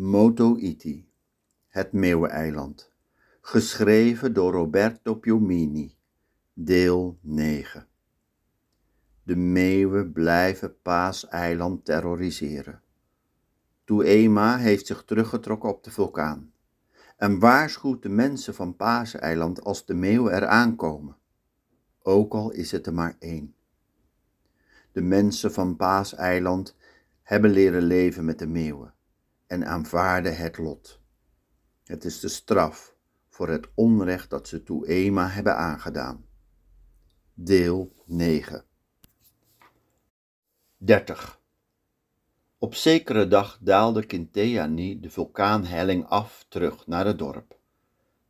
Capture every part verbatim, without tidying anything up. Motoiti, het Meeuweneiland, geschreven door Roberto Piumini, deel negen. De meeuwen blijven Paaseiland terroriseren. Tou-Ema heeft zich teruggetrokken op de vulkaan en waarschuwt de mensen van Paaseiland als de meeuwen er aankomen, ook al is het er maar één. De mensen van Paaseiland hebben leren leven met de meeuwen en aanvaarden het lot. Het is de straf voor het onrecht dat ze Tou-Ema hebben aangedaan. Deel negen. dertig. Op zekere dag daalde Kintea-Ni de vulkaanhelling af terug naar het dorp.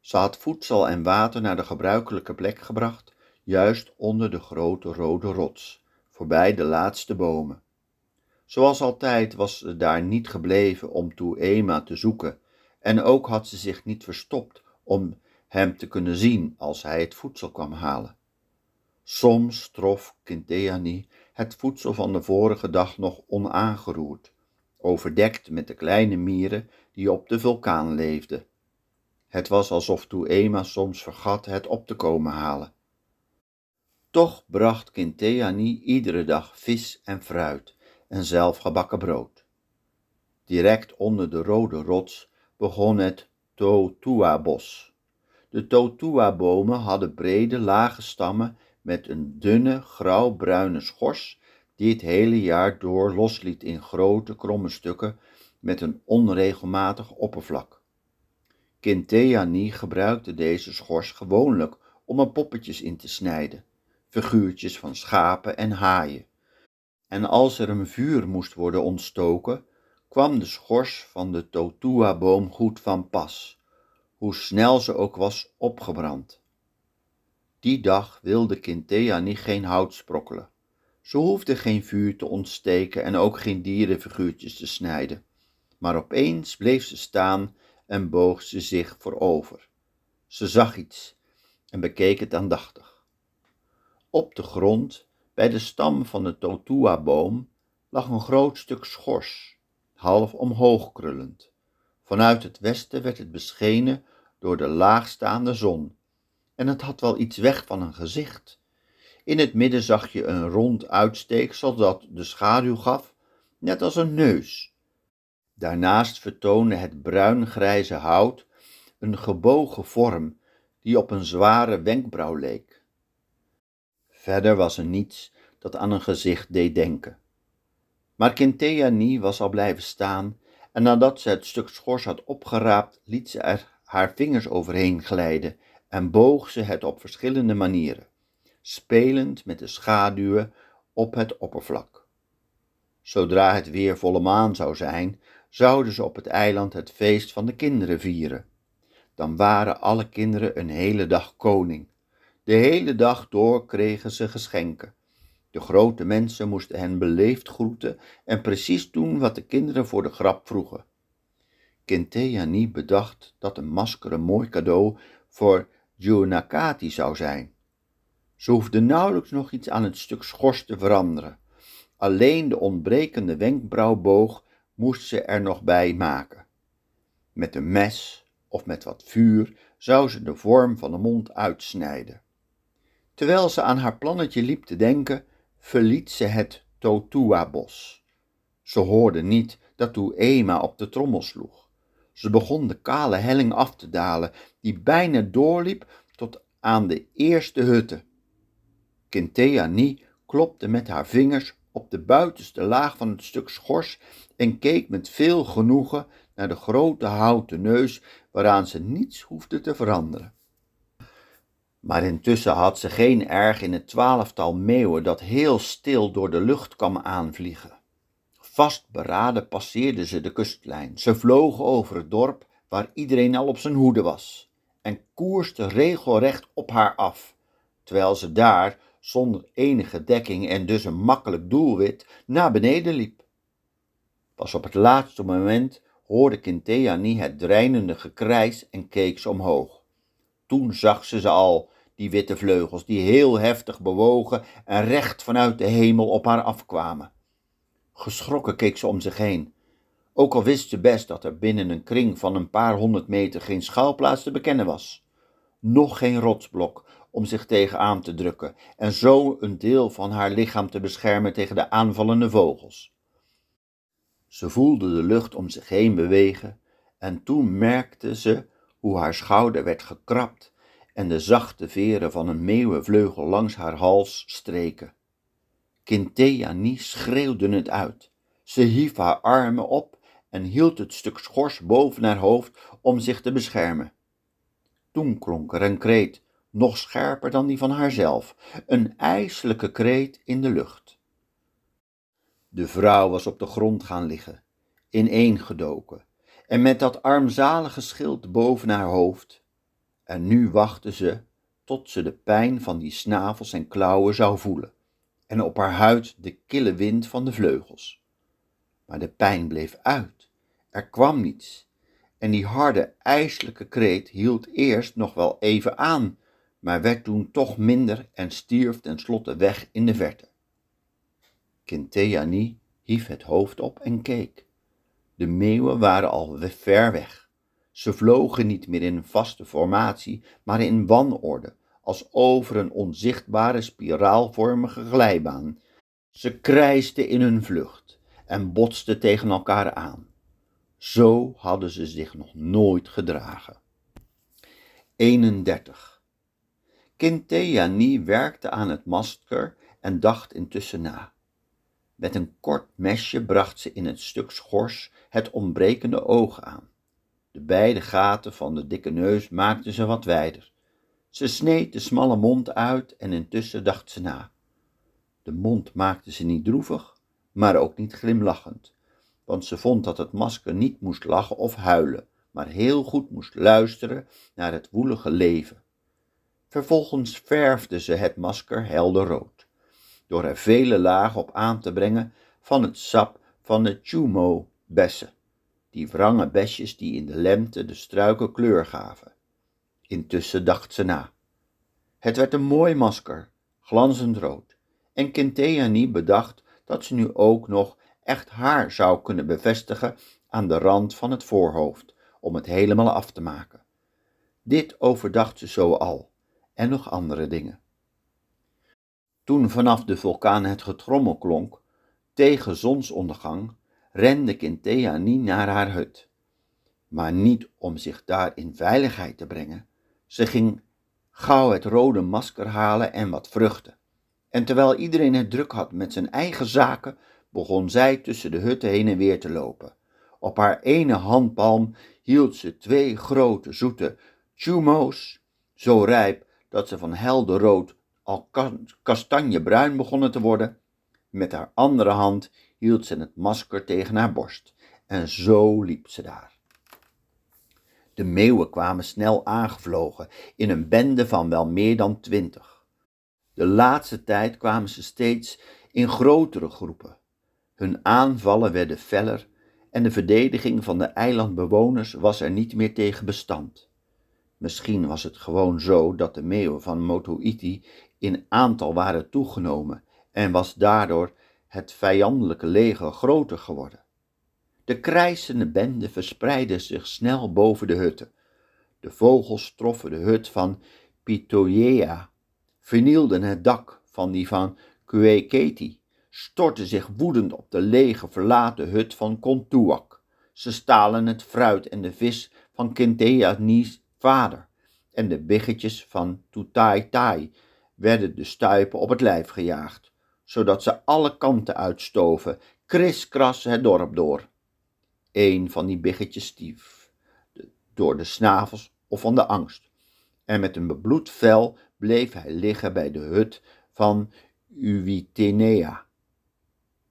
Ze had voedsel en water naar de gebruikelijke plek gebracht, juist onder de grote rode rots, voorbij de laatste bomen. Zoals altijd was ze daar niet gebleven om Tou-Ema te zoeken, en ook had ze zich niet verstopt om hem te kunnen zien als hij het voedsel kwam halen. Soms trof Kintea-Ni het voedsel van de vorige dag nog onaangeroerd, overdekt met de kleine mieren die op de vulkaan leefden. Het was alsof Tou-Ema soms vergat het op te komen halen. Toch bracht Kintea-Ni iedere dag vis en fruit en zelfgebakken brood. Direct onder de rode rots begon het Totua-bos. De Totua-bomen hadden brede, lage stammen met een dunne, grauwbruine schors die het hele jaar door losliet in grote, kromme stukken met een onregelmatig oppervlak. Kintea-Ni gebruikte deze schors gewoonlijk om er poppetjes in te snijden, figuurtjes van schapen en haaien. En als er een vuur moest worden ontstoken, kwam de schors van de Totua-boom goed van pas, hoe snel ze ook was opgebrand. Die dag wilde Kintea-Ni geen hout sprokkelen. Ze hoefde geen vuur te ontsteken en ook geen dierenfiguurtjes te snijden. Maar opeens bleef ze staan en boog ze zich voorover. Ze zag iets en bekeek het aandachtig. Op de grond, bij de stam van de Totua-boom, lag een groot stuk schors, half omhoog krullend. Vanuit het westen werd het beschenen door de laagstaande zon. En het had wel iets weg van een gezicht. In het midden zag je een rond uitsteeksel dat de schaduw gaf, net als een neus. Daarnaast vertoonde het bruin-grijze hout een gebogen vorm die op een zware wenkbrauw leek. Verder was er niets dat aan een gezicht deed denken. Maar Kintea-Ni was al blijven staan en nadat ze het stuk schors had opgeraapt, liet ze er haar vingers overheen glijden en boog ze het op verschillende manieren, spelend met de schaduwen op het oppervlak. Zodra het weer volle maan zou zijn, zouden ze op het eiland het feest van de kinderen vieren. Dan waren alle kinderen een hele dag koning. De hele dag door kregen ze geschenken. De grote mensen moesten hen beleefd groeten en precies doen wat de kinderen voor de grap vroegen. Kintea-Ni bedacht dat een masker een mooi cadeau voor Gionakati zou zijn. Ze hoefde nauwelijks nog iets aan het stuk schors te veranderen. Alleen de ontbrekende wenkbrauwboog moest ze er nog bij maken. Met een mes of met wat vuur zou ze de vorm van de mond uitsnijden. Terwijl ze aan haar plannetje liep te denken, verliet ze het Totua-bos. Ze hoorde niet dat Tou-Ema op de trommel sloeg. Ze begon de kale helling af te dalen, die bijna doorliep tot aan de eerste hutte. Kintea-Ni klopte met haar vingers op de buitenste laag van het stuk schors en keek met veel genoegen naar de grote houten neus, waaraan ze niets hoefde te veranderen. Maar intussen had ze geen erg in het twaalftal meeuwen dat heel stil door de lucht kwam aanvliegen. Vastberaden passeerden ze de kustlijn. Ze vlogen over het dorp waar iedereen al op zijn hoede was en koersten regelrecht op haar af, terwijl ze daar zonder enige dekking en dus een makkelijk doelwit naar beneden liep. Pas op het laatste moment hoorde Kintea-Ni het dreinende gekrijs en keek ze omhoog. Toen zag ze ze al, die witte vleugels die heel heftig bewogen en recht vanuit de hemel op haar afkwamen. Geschrokken keek ze om zich heen. ook al wist ze best dat er binnen een kring van een paar honderd meter geen schuilplaats te bekennen was. Nog geen rotsblok om zich tegen aan te drukken en zo een deel van haar lichaam te beschermen tegen de aanvallende vogels. Ze voelde de lucht om zich heen bewegen en toen merkte ze hoe haar schouder werd gekrapt en de zachte veren van een meeuwenvleugel langs haar hals streken. Kintea-Ni schreeuwde het uit. Ze hief haar armen op en hield het stuk schors boven haar hoofd om zich te beschermen. Toen klonk er een kreet, nog scherper dan die van haarzelf, een ijselijke kreet in de lucht. De vrouw was op de grond gaan liggen, ineengedoken, en met dat armzalige schild boven haar hoofd. En nu wachtte ze tot ze de pijn van die snavels en klauwen zou voelen en op haar huid de kille wind van de vleugels. Maar de pijn bleef uit, er kwam niets, en die harde, ijselijke kreet hield eerst nog wel even aan, maar werd toen toch minder en stierf tenslotte weg in de verte. Kintea-Ni hief het hoofd op en keek. De meeuwen waren al ver weg. Ze vlogen niet meer in een vaste formatie, maar in wanorde, als over een onzichtbare spiraalvormige glijbaan. Ze krijsten in hun vlucht en botsten tegen elkaar aan. Zo hadden ze zich nog nooit gedragen. eenendertig. Kintea-Ni werkte aan het masker en dacht intussen na. Met een kort mesje bracht ze in het stuk schors het ontbrekende oog aan. De beide gaten van de dikke neus maakten ze wat wijder. Ze sneed de smalle mond uit en intussen dacht ze na. De mond maakte ze niet droevig, maar ook niet glimlachend, want ze vond dat het masker niet moest lachen of huilen, maar heel goed moest luisteren naar het woelige leven. Vervolgens verfde ze het masker helderrood, door er vele lagen op aan te brengen van het sap van de chumo-bessen, die wrange besjes die in de lente de struiken kleur gaven. Intussen dacht ze na. Het werd een mooi masker, glanzend rood, en Kintea-Ni bedacht dat ze nu ook nog echt haar zou kunnen bevestigen aan de rand van het voorhoofd, om het helemaal af te maken. Dit overdacht ze zo al, en nog andere dingen. Toen vanaf de vulkaan het getrommel klonk, tegen zonsondergang, rende Kintea-Ni naar haar hut. Maar niet om zich daar in veiligheid te brengen, ze ging gauw het rode masker halen en wat vruchten. En terwijl iedereen het druk had met zijn eigen zaken, begon zij tussen de hutten heen en weer te lopen. Op haar ene handpalm hield ze twee grote zoete chumo's, zo rijp dat ze van helder rood al kastanjebruin begonnen te worden. Met haar andere hand hield ze het masker tegen haar borst en zo liep ze daar. De meeuwen kwamen snel aangevlogen in een bende van wel meer dan twintig. De laatste tijd kwamen ze steeds in grotere groepen. Hun aanvallen werden feller en de verdediging van de eilandbewoners was er niet meer tegen bestand. Misschien was het gewoon zo dat de meeuwen van Motoiti in aantal waren toegenomen en was daardoor het vijandelijke leger groter geworden. De krijsende bende verspreidde zich snel boven de hutten. De vogels troffen de hut van Pitoyea, vernielden het dak van die van Kueketi, stortten zich woedend op de lege verlaten hut van Kontuak. Ze stalen het fruit en de vis van Kintea-Ni's vader en de biggetjes van Toetai-tai werden de stuipen op het lijf gejaagd, zodat ze alle kanten uitstoven, kriskras het dorp door. Eén van die biggetjes stief, door de snavels of van de angst, en met een bebloed vel bleef hij liggen bij de hut van Uwitenea.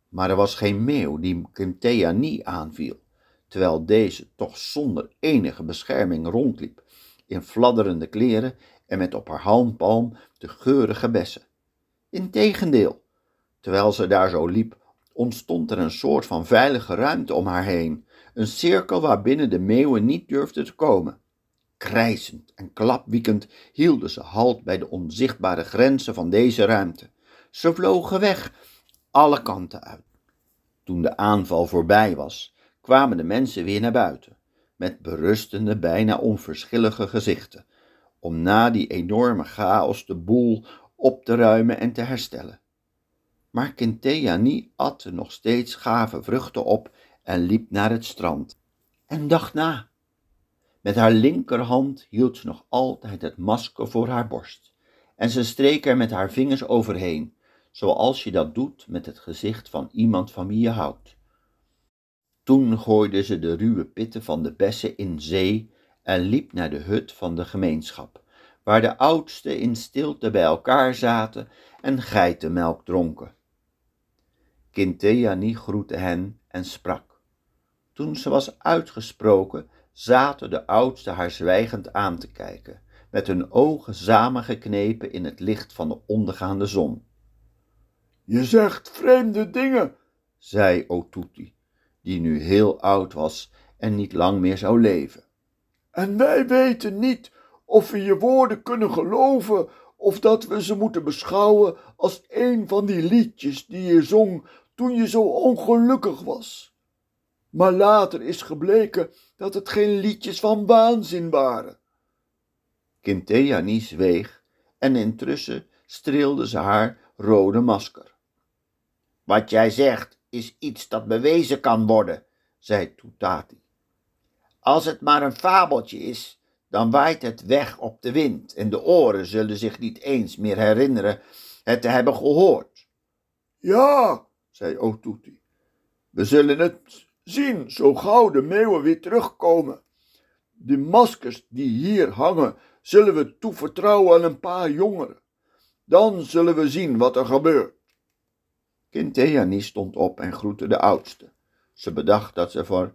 Maar er was geen meeuw die Kintea-Ni aanviel, terwijl deze toch zonder enige bescherming rondliep, in fladderende kleren en met op haar handpalm de geurige bessen. Integendeel, terwijl ze daar zo liep, ontstond er een soort van veilige ruimte om haar heen, een cirkel waarbinnen de meeuwen niet durfden te komen. Krijsend en klapwiekend hielden ze halt bij de onzichtbare grenzen van deze ruimte. Ze vlogen weg, alle kanten uit. Toen de aanval voorbij was, kwamen de mensen weer naar buiten, met berustende, bijna onverschillige gezichten, om na die enorme chaos de boel op te ruimen en te herstellen. Maar Kintea-Ni at nog steeds gave vruchten op en liep naar het strand en dacht na. Met haar linkerhand hield ze nog altijd het masker voor haar borst en ze streek er met haar vingers overheen, zoals je dat doet met het gezicht van iemand van wie je houdt. Toen gooide ze de ruwe pitten van de bessen in zee en liep naar de hut van de gemeenschap, waar de oudsten in stilte bij elkaar zaten en geitenmelk dronken. Kintea-Ni groette hen en sprak. Toen ze was uitgesproken, zaten de oudsten haar zwijgend aan te kijken, met hun ogen samengeknepen in het licht van de ondergaande zon. Je zegt vreemde dingen, zei Otuti, die nu heel oud was en niet lang meer zou leven. En wij weten niet of we je woorden kunnen geloven of dat we ze moeten beschouwen als een van die liedjes die je zong toen je zo ongelukkig was. Maar later is gebleken dat het geen liedjes van waanzin waren. Kintea-Ni zweeg en intussen streelde ze haar rode masker. Wat jij zegt is iets dat bewezen kan worden, zei Toetati. Als het maar een fabeltje is, dan waait het weg op de wind en de oren zullen zich niet eens meer herinneren het te hebben gehoord. Ja, zei Otuti, we zullen het zien zo gauw de meeuwen weer terugkomen. De maskers die hier hangen zullen we toevertrouwen aan een paar jongeren. Dan zullen we zien wat er gebeurt. Kintea-Ni stond op en groette de oudste. Ze bedacht dat ze voor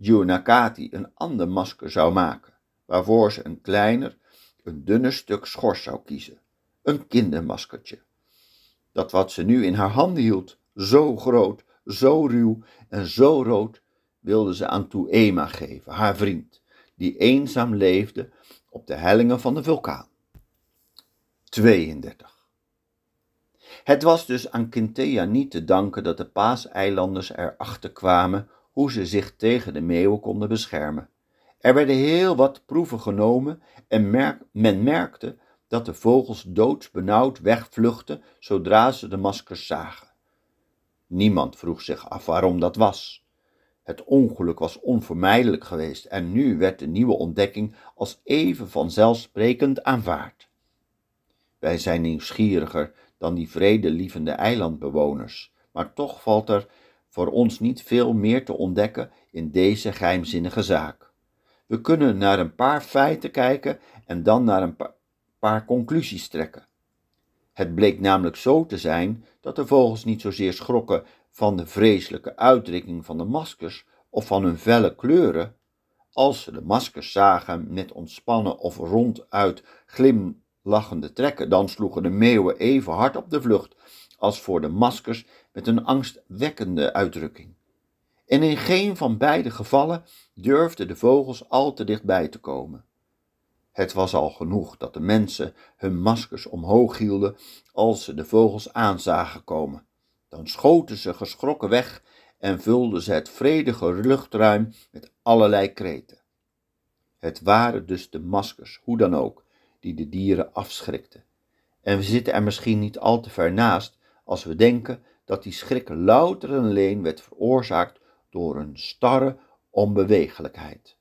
Gionakati een ander masker zou maken, waarvoor ze een kleiner, een dunner stuk schors zou kiezen. Een kindermaskertje. Dat wat ze nu in haar handen hield, zo groot, zo ruw en zo rood, wilde ze aan Tou-Ema geven, haar vriend, die eenzaam leefde op de hellingen van de vulkaan. tweeëndertig. Het was dus aan Kintea-Ni te danken dat de Paaseilanders erachter kwamen hoe ze zich tegen de meeuwen konden beschermen. Er werden heel wat proeven genomen en merk, men merkte dat de vogels doodsbenauwd wegvluchtten zodra ze de maskers zagen. Niemand vroeg zich af waarom dat was. Het ongeluk was onvermijdelijk geweest en nu werd de nieuwe ontdekking als even vanzelfsprekend aanvaard. Wij zijn nieuwsgieriger dan die vredelievende eilandbewoners, maar toch valt er voor ons niet veel meer te ontdekken in deze geheimzinnige zaak. We kunnen naar een paar feiten kijken en dan naar een pa- paar conclusies trekken. Het bleek namelijk zo te zijn dat de vogels niet zozeer schrokken van de vreselijke uitdrukking van de maskers of van hun felle kleuren. Als ze de maskers zagen met ontspannen of ronduit glimlachende trekken, dan sloegen de meeuwen even hard op de vlucht als voor de maskers met een angstwekkende uitdrukking. En in geen van beide gevallen durfden de vogels al te dichtbij te komen. Het was al genoeg dat de mensen hun maskers omhoog hielden als ze de vogels aanzagen komen. Dan schoten ze geschrokken weg en vulden ze het vredige luchtruim met allerlei kreten. Het waren dus de maskers, hoe dan ook, die de dieren afschrikten. En we zitten er misschien niet al te ver naast als we denken dat die schrik louter en alleen werd veroorzaakt door een starre onbewegelijkheid.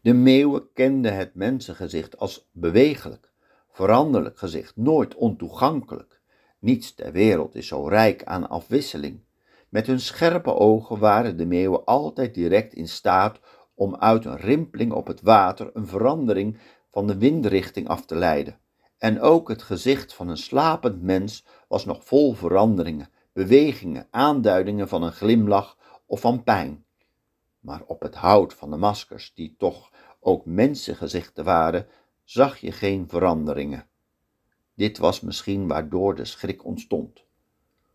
De meeuwen kenden het mensengezicht als bewegelijk, veranderlijk gezicht, nooit ontoegankelijk. Niets ter wereld is zo rijk aan afwisseling. Met hun scherpe ogen waren de meeuwen altijd direct in staat om uit een rimpeling op het water een verandering van de windrichting af te leiden. En ook het gezicht van een slapend mens was nog vol veranderingen, bewegingen, aanduidingen van een glimlach of van pijn. Maar op het hout van de maskers, die toch ook mensengezichten waren, zag je geen veranderingen. Dit was misschien waardoor de schrik ontstond.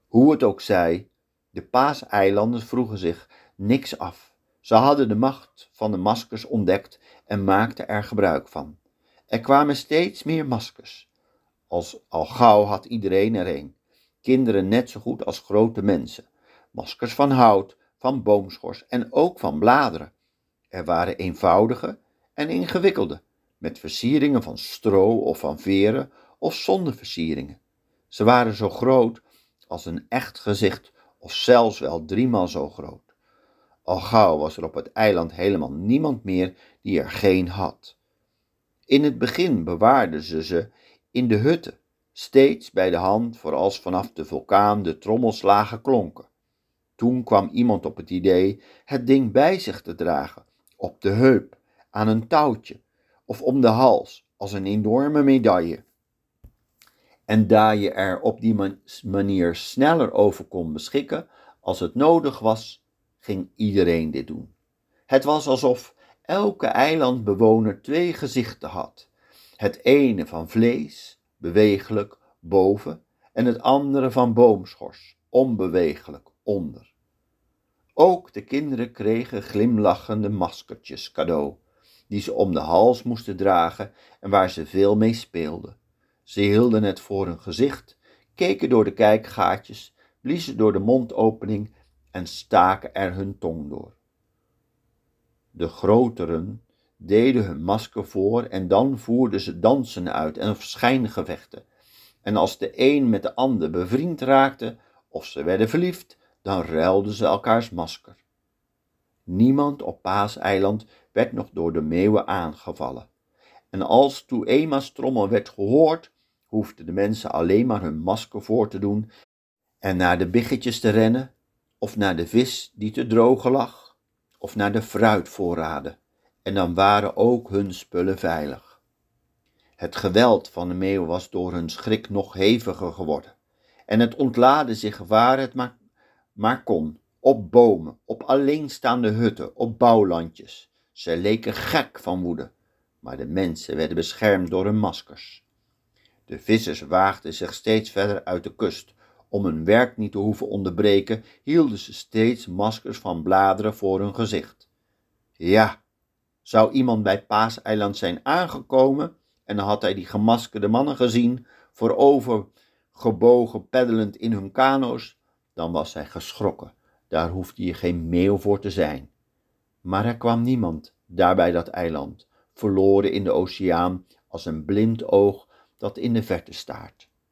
Hoe het ook zij, de Paaseilanders vroegen zich niks af. Ze hadden de macht van de maskers ontdekt en maakten er gebruik van. Er kwamen steeds meer maskers. Als al gauw had iedereen er een. Kinderen net zo goed als grote mensen. Maskers van hout, van boomschors en ook van bladeren. Er waren eenvoudige en ingewikkelde, met versieringen van stro of van veren of zonder versieringen. Ze waren zo groot als een echt gezicht of zelfs wel driemaal zo groot. Al gauw was er op het eiland helemaal niemand meer die er geen had. In het begin bewaarden ze ze in de hutten, steeds bij de hand voor als vanaf de vulkaan de trommelslagen klonken. Toen kwam iemand op het idee het ding bij zich te dragen, op de heup, aan een touwtje of om de hals als een enorme medaille. En daar je er op die manier sneller over kon beschikken als het nodig was, ging iedereen dit doen. Het was alsof elke eilandbewoner twee gezichten had. Het ene van vlees, bewegelijk, boven, en het andere van boomschors, onbewegelijk, onder. Ook de kinderen kregen glimlachende maskertjes cadeau, die ze om de hals moesten dragen en waar ze veel mee speelden. Ze hielden het voor hun gezicht, keken door de kijkgaatjes, bliezen door de mondopening en staken er hun tong door. De groteren deden hun masker voor en dan voerden ze dansen uit en schijngevechten. En als de een met de ander bevriend raakte of ze werden verliefd, dan ruilden ze elkaars masker. Niemand op Paaseiland werd nog door de meeuwen aangevallen. En als Tou-Ema's trommel werd gehoord, hoefden de mensen alleen maar hun masker voor te doen en naar de biggetjes te rennen, of naar de vis die te drogen lag, of naar de fruitvoorraden. En dan waren ook hun spullen veilig. Het geweld van de meeuw was door hun schrik nog heviger geworden. En het ontlaadde zich waar het maar, maar kon, op bomen, op alleenstaande hutten, op bouwlandjes. Ze leken gek van woede, maar de mensen werden beschermd door hun maskers. De vissers waagden zich steeds verder uit de kust. Om hun werk niet te hoeven onderbreken, hielden ze steeds maskers van bladeren voor hun gezicht. Ja, zou iemand bij Paaseiland zijn aangekomen en had hij die gemaskerde mannen gezien, voorovergebogen peddelend in hun kano's, dan was hij geschrokken. Daar hoefde je geen meeuw voor te zijn. Maar er kwam niemand daar bij dat eiland, verloren in de oceaan als een blind oog dat in de verte staart.